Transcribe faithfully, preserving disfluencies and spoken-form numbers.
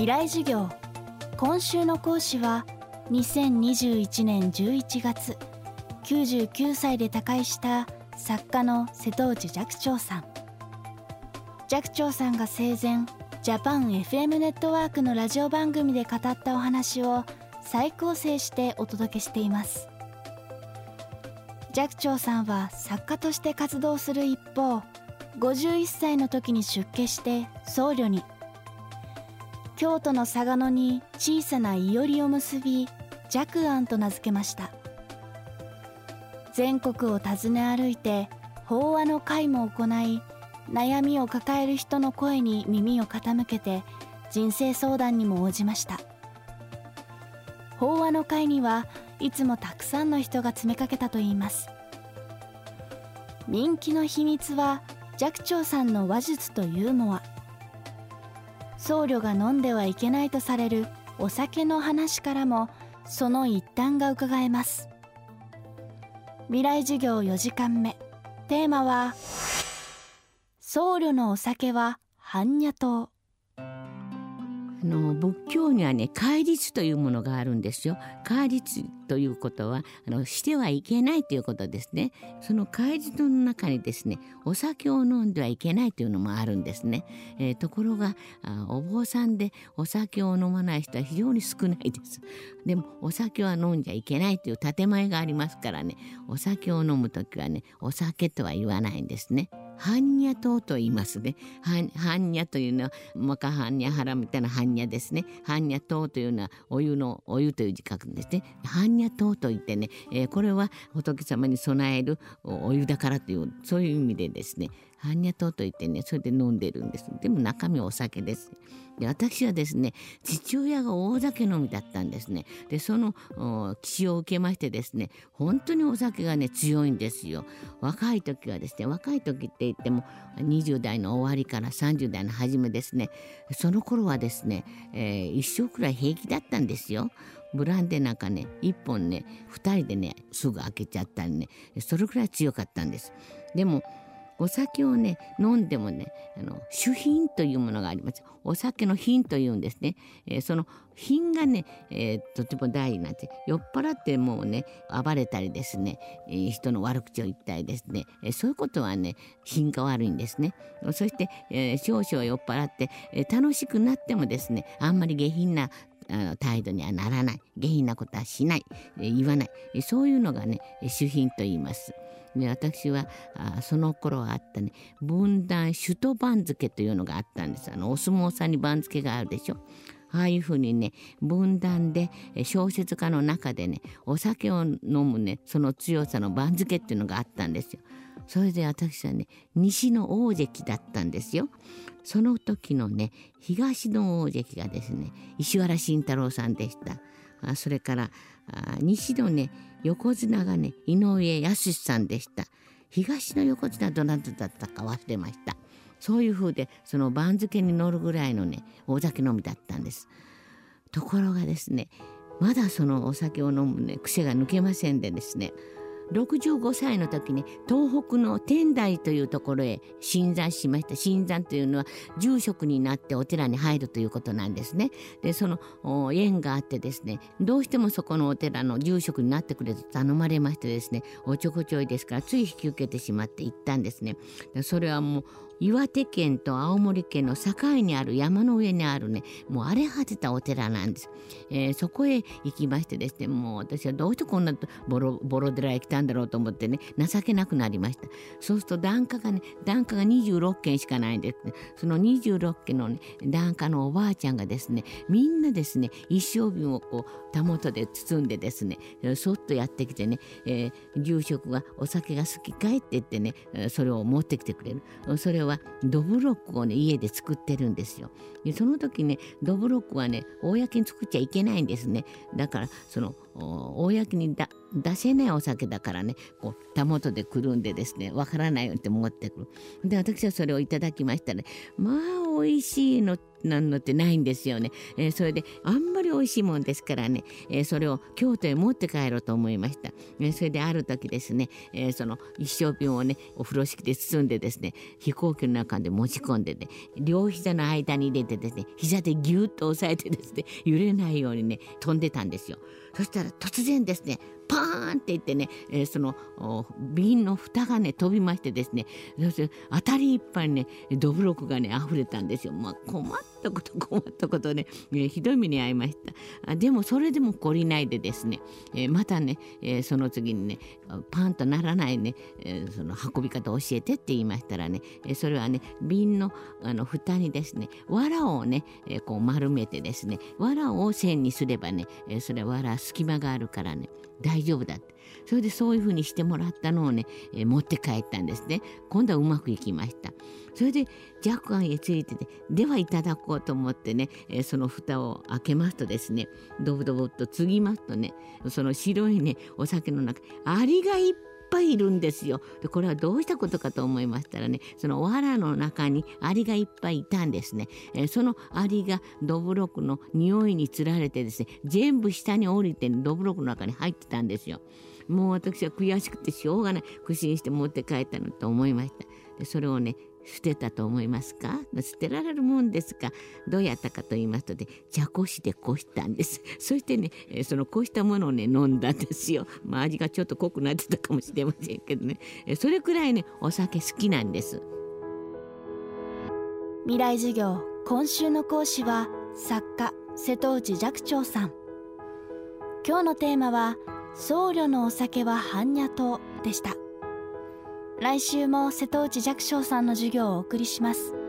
未来授業。今週の講師はにせんにじゅういちねんじゅういちがつきゅうじゅうきゅうさいで他界した作家の瀬戸内寂聴さん。寂聴さんが生前ジャパン エフエム ネットワークのラジオ番組で語ったお話を再構成してお届けしています。寂聴さんは作家として活動する一方、ごじゅういっさいの時に出家して僧侶に。京都の嵯峨野に小さな庵を結び、寂庵と名付けました。全国を訪ね歩いて法話の会も行い、悩みを抱える人の声に耳を傾けて人生相談にも応じました。法話の会にはいつもたくさんの人が詰めかけたといいます。人気の秘密は寂聴さんの話術とユーモア。僧侶が飲んではいけないとされるお酒の話からもその一端が伺えます。未来授業よじかんめ、テーマは僧侶のお酒は般若糖。あの仏教にはね、戒律というものがあるんですよ。戒律ということはあのしてはいけないということですね。その戒律の中にですね、お酒を飲んではいけないというのもあるんですね。えー、ところがあお坊さんでお酒を飲まない人は非常に少ないです。でもお酒は飲んじゃいけないという建前がありますからね、お酒を飲むときはね、お酒とは言わないんですね。般若糖と言いますね。般若というのは摩訶般若波羅みたいな般若ですね。般若糖というのはお湯のお湯という字書くんですね。般若糖といってね、えー、これは仏様に備えるお湯だからという、そういう意味でですね、般若糖といってね、それで飲んでるんです。でも中身はお酒です。で、私はですね、父親が大酒飲みだったんですね。で、その気を受けましてですね、本当にお酒がね強いんですよ。若い時はですね、若い時って言ってもにじゅうだいの終わりからさんじゅうだいの初めですね。その頃はですね、えー、一生くらい平気だったんですよ。ブランデーなんかね、いっぽんね、ふたりでね、すぐ開けちゃったりね、それくらい強かったんです。でもお酒をね、飲んでもね、あの酒品というものがあります。お酒の品というんですね。えー、その品がね、えー、とても大事なんで、酔っ払ってもうね、暴れたりですね、えー、人の悪口を言ったりですね、えー、そういうことはね、品が悪いんですね。そして、えー、少々酔っ払って、えー、楽しくなってもですね、あんまり下品な態度にはならない。下品なことはしない、えー、言わない、えー、そういうのがね、酒品と言います。で、私はあその頃はあったね、分断首都番付というのがあったんです。あのお相撲さんに番付があるでしょ。ああいうふうにね、分断で小説家の中でね、お酒を飲むね、その強さの番付っていうのがあったんですよ。それで私はね、西の大関だったんですよ。その時のね、東の大関がですね、石原慎太郎さんでした。あそれからあ西のね、横綱がね、井上靖さんでした。東の横綱どなただったか忘れました。そういう風で、その番付に乗るぐらいのね、お酒飲みだったんです。ところがですね、まだそのお酒を飲むね、癖が抜けませんでですね、ろくじゅうごさいの時に東北の天台というところへ新参しました。新参というのは住職になってお寺に入るということなんですね。で、その縁があってですね、どうしてもそこのお寺の住職になってくれと頼まれましてですね、おちょこちょいですからつい引き受けてしまって行ったんですね。それはもう岩手県と青森県の境にある山の上にあるね、もう荒れ果てたお寺なんです。えー、そこへ行きましてですね、もう私はどうしてこんなボロボロ寺へ来たんだろうと思ってね、情けなくなりました。そうすると檀家がね、檀家がにじゅうろっけんしかないんですね。そのにじゅうろっけんの、ね、檀家のおばあちゃんがですね、みんなですね、一升瓶をこうたもとで包んでですね、そっとやってきてね、えー、住職がお酒が好きかいって言ってね、それを持ってきてくれる。それをはどぶろくをね、家で作ってるんですよ。で、その時ね、どぶろくはね、公に作っちゃいけないんですね。だからその公にだ出せないお酒だからね、こうたもとでくるんでですね、わからないよって持ってくる。で、私はそれをいただきましたね。まあ美味しいのなんのってないんですよね。えー、それであんまり美味しいもんですからね、えー、それを京都へ持って帰ろうと思いました。えー、それである時ですね、えー、その一升瓶をね、お風呂敷で包んでですね、飛行機の中で持ち込んでね、両膝の間に入れてですね、膝でギュッと押さえてですね、揺れないようにね、飛んでたんですよ。そしたら突然ですね、パーンっていってね、えー、その瓶の蓋がね飛びましてですね、そして当たりいっぱいねどぶろくがね溢れたんですよ。まあ困ったこと困ったことね、えー、ひどい目に遭いました。あでもそれでも懲りないでですね、えー、またね、えー、その次にねパーンとならないね、えー、その運び方教えてって言いましたらね、えー、それはね瓶のあの蓋にですね藁をね、えー、こう丸めてですね、藁を線にすればね、えー、それは藁隙間があるからね大丈夫だって。それでそういうふうにしてもらったのをね、えー、持って帰ったんですね。今度はうまくいきました。それでジャックアンへついてて、ではいただこうと思ってね、えー、その蓋を開けますとですね、ドブドブっと継ぎますとね、その白いねお酒の中アリがいっぱいいっぱいいるんですよ。でこれはどうしたことかと思いましたらね、そのお藁の中にアリがいっぱいいたんですね。えー、そのアリがどぶろくの匂いにつられてですね、全部下に降りてどぶろくの中に入ってたんですよ。もう私は悔しくてしょうがない、苦心して持って帰ったのと思いました。でそれをね捨てたと思いますか？捨てられるもんですか？どうやったかと言いますとで、茶こしでこしたんです。そしてね、そのこしたものをね飲んだんですよ。まあ味がちょっと濃くなってたかもしれませんけどね、それくらいねお酒好きなんです。未来授業、今週の講師は作家瀬戸内寂聴さん。今日のテーマは僧侶のお酒は般若灯でした。来週も瀬戸内寂聴さんの授業をお送りします。